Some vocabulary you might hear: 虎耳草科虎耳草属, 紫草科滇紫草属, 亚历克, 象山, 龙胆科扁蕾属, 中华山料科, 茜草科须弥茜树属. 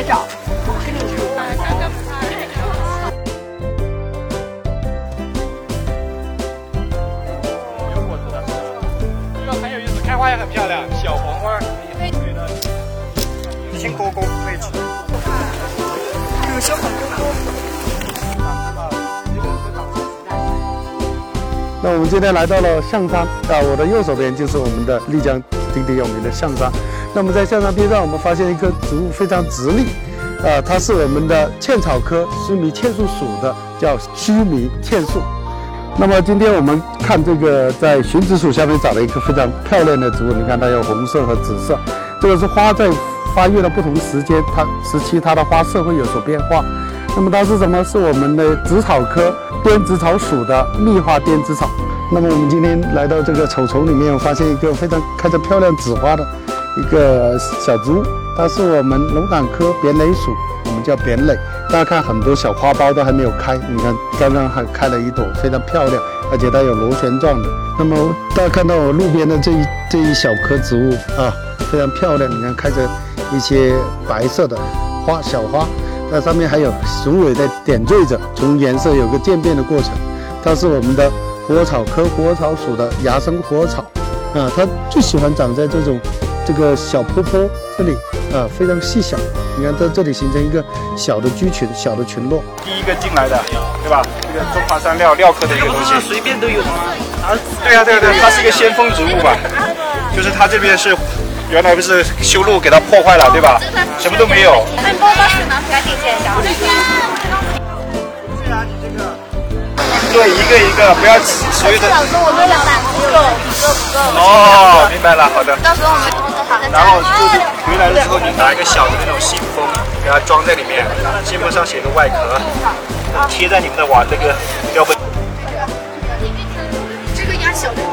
拍照。有果子的，这个很有意思，开花也很漂亮，小黄花。已经勾勾可以吃。有小黄瓜。那我们今天来到了象山啊，我的右手边就是我们的丽江鼎鼎有名的象山。那么在象山边上，我们发现一棵植物非常直立，它是我们的茜草科须弥茜树属的，叫须弥茜树。那么今天我们看这个在寻子属下面长了一棵非常漂亮的植物，你看它有红色和紫色，这个是花在发育的不同时间，它时期它的花色会有所变化。那么它是什么？是我们的紫草科滇紫草属的蜜花滇紫草。那么我们今天来到这个丑丛里面，我发现一个非常开着漂亮紫花的一个小植物，它是我们龙胆科扁蕾属，我们叫扁蕾。大家看很多小花苞都还没有开，你看刚刚还开了一朵，非常漂亮，而且它有螺旋状的。那么大家看到我路边的这一小棵植物啊，非常漂亮，你看开着一些白色的花小花。那上面还有鼠尾在点缀着，从颜色有个渐变的过程。它是我们的虎耳草科虎耳草属的芽生虎耳草，啊，它最喜欢长在这个小坡坡这里，啊，非常细小。你看在这里形成一个小的居群、小的群落。第一个进来的，对吧？这个中华山料科的一个东西，随便都有啊。对啊，它是一个先锋植物吧？就是它这边是。原来不是修路给它破坏了，对吧？什么都没有。那你帮我把水拿出来，给你一下。虽然你这个，对，一个不要所有的。小时候我们两篮子够。哦，明白了，好的。到时候我们然后回来的时候，你拿一个小的那种信封，给它装在里面，信封上写个外壳，贴在你们的瓦这个标本。这个压小的。